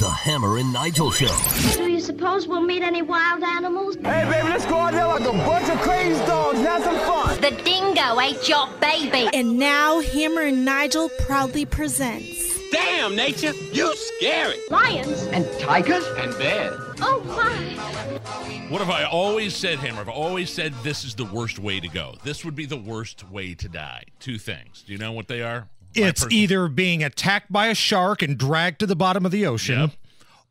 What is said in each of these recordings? The Hammer and Nigel Show. Do you suppose we'll meet any wild animals? Hey, baby, let's go out there like a bunch of crazy dogs and have some fun. The dingo ate your baby. And now Hammer and Nigel proudly presents... Damn, nature, you scary. Lions. And tigers. And bears. Oh, my. What have I always said, Hammer? I've always said this is the worst way to go. This would be the worst way to die. Two things. Do you know what they are? It's either being attacked by a shark and dragged to the bottom of the ocean,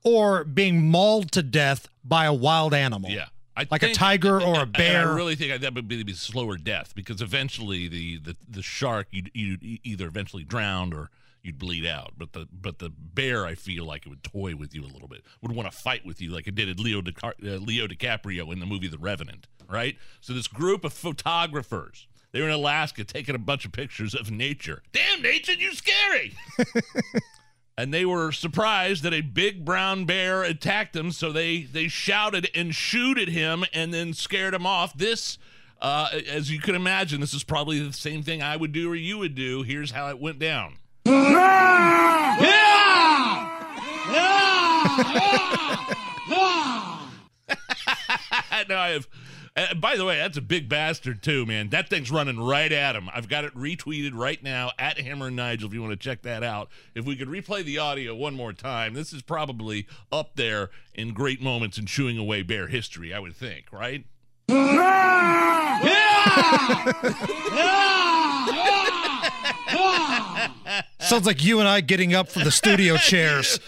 or being mauled to death by a wild animal. Yeah. Like a tiger or a bear. I really think that would be a slower death, because eventually the shark, you'd either eventually drown or... you'd bleed out, but the bear, I feel like it would toy with you a little bit, would want to fight with you like it did at Leo DiCaprio in the movie The Revenant, right? So this group of photographers, they were in Alaska taking a bunch of pictures of nature. Damn, nature, you scary! And they were surprised that a big brown bear attacked them, so they shouted and shooted him and then scared him off. This... as you can imagine, this is probably the same thing I would do or you would do. Here's how it went down. Yeah! Yeah! Yeah! Yeah! No, I have. By the way, that's a big bastard too, man. That thing's running right at him. I've got it retweeted right now at Hammer and Nigel if you want to check that out. If we could replay the audio one more time, this is probably up there in great moments in chewing away bear history, I would think, right? Yeah! Yeah! Yeah! Yeah! Yeah! Sounds like you and I getting up from the studio chairs.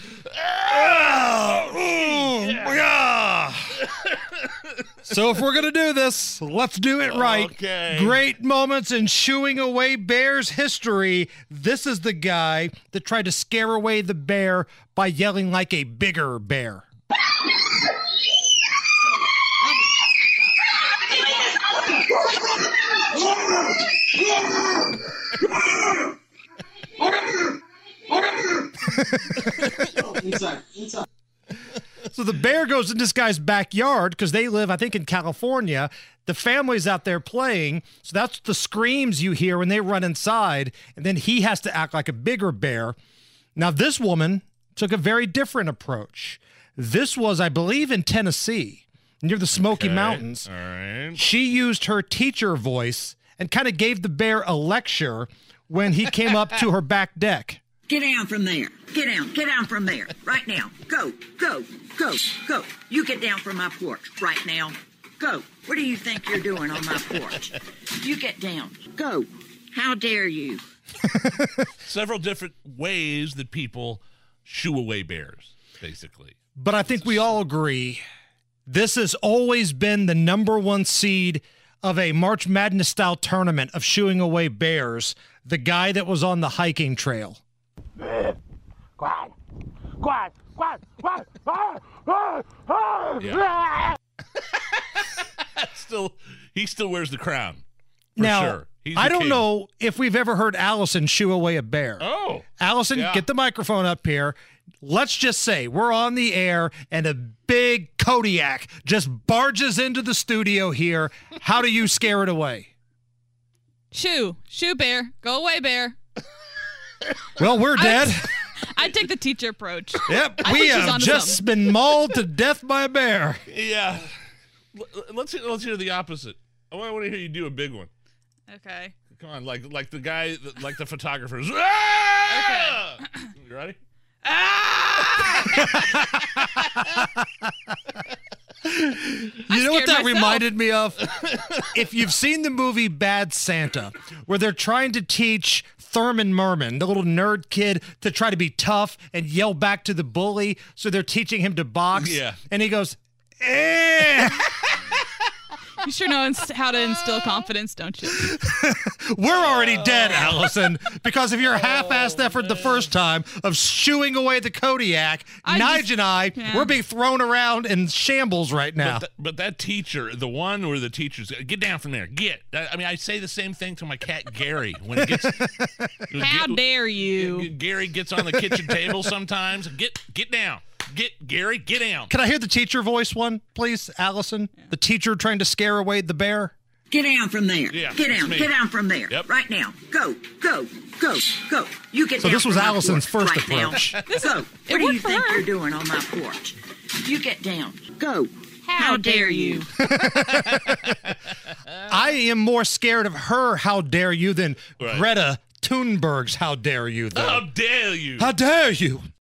So if we're going to do this, let's do it right. Okay. Great moments in shooing away bears history. This is the guy that tried to scare away the bear by yelling like a bigger bear. Inside. So the bear goes in this guy's backyard because they live, I think, in California. The family's out there playing, so that's the screams you hear when they run inside, and then he has to act like a bigger bear. Now, this woman took a very different approach. This was, I believe, in Tennessee, near the Smoky Mountains. All right. She used her teacher voice and kind of gave the bear a lecture when he came up to her back deck. Get down from there. Get down from there. Right now. Go, go, go, go. You get down from my porch right now. Go. What do you think you're doing on my porch? You get down. Go. How dare you? Several different ways that people shoo away bears, basically. But I think we all agree this has always been the number one seed of a March Madness-style tournament of shooing away bears, the guy that was on the hiking trail. Yeah. He still wears the crown. Now, sure. I don't know if we've ever heard Allison shoo away a bear. Oh. Allison, Get the microphone up here. Let's just say we're on the air and a big Kodiak just barges into the studio here. How do you scare it away? Shoo bear. Go away, bear. Well, we're dead. I'd take the teacher approach. Yep, we have just been mauled to death by a bear. Yeah. Let's hear the opposite. I want to hear you do a big one. Okay. Come on, like the guy, like the photographers. Okay. You ready? Ah! You know what that reminded me of? If you've seen the movie Bad Santa, where they're trying to teach Thurman Merman, the little nerd kid, to try to be tough and yell back to the bully, so they're teaching him to box, and he goes, eh. You sure know how to instill confidence, don't you? We're already dead, Allison, because of your half-assed effort the first time of shooing away the Kodiak. Nige and I, we're being thrown around in shambles right now. But that teacher, the one where the teacher's, get down from there, get. I mean, I say the same thing to my cat, Gary, when it gets. How dare you? Gary gets on the kitchen table sometimes. Get down. Get Gary, get down. Can I hear the teacher voice one, please, Allison? Yeah. The teacher trying to scare away the bear. Get down from there. Yeah, get down. Me. Get down from there. Yep. Right now. Go, go, go, go. You get. So down this was Allison's first right approach. Go. What do you think you're doing on my porch? You get down. Go. How dare you? I am more scared of her. How dare you? Than Greta Thunberg's. How dare you? Though. How dare you? How dare you?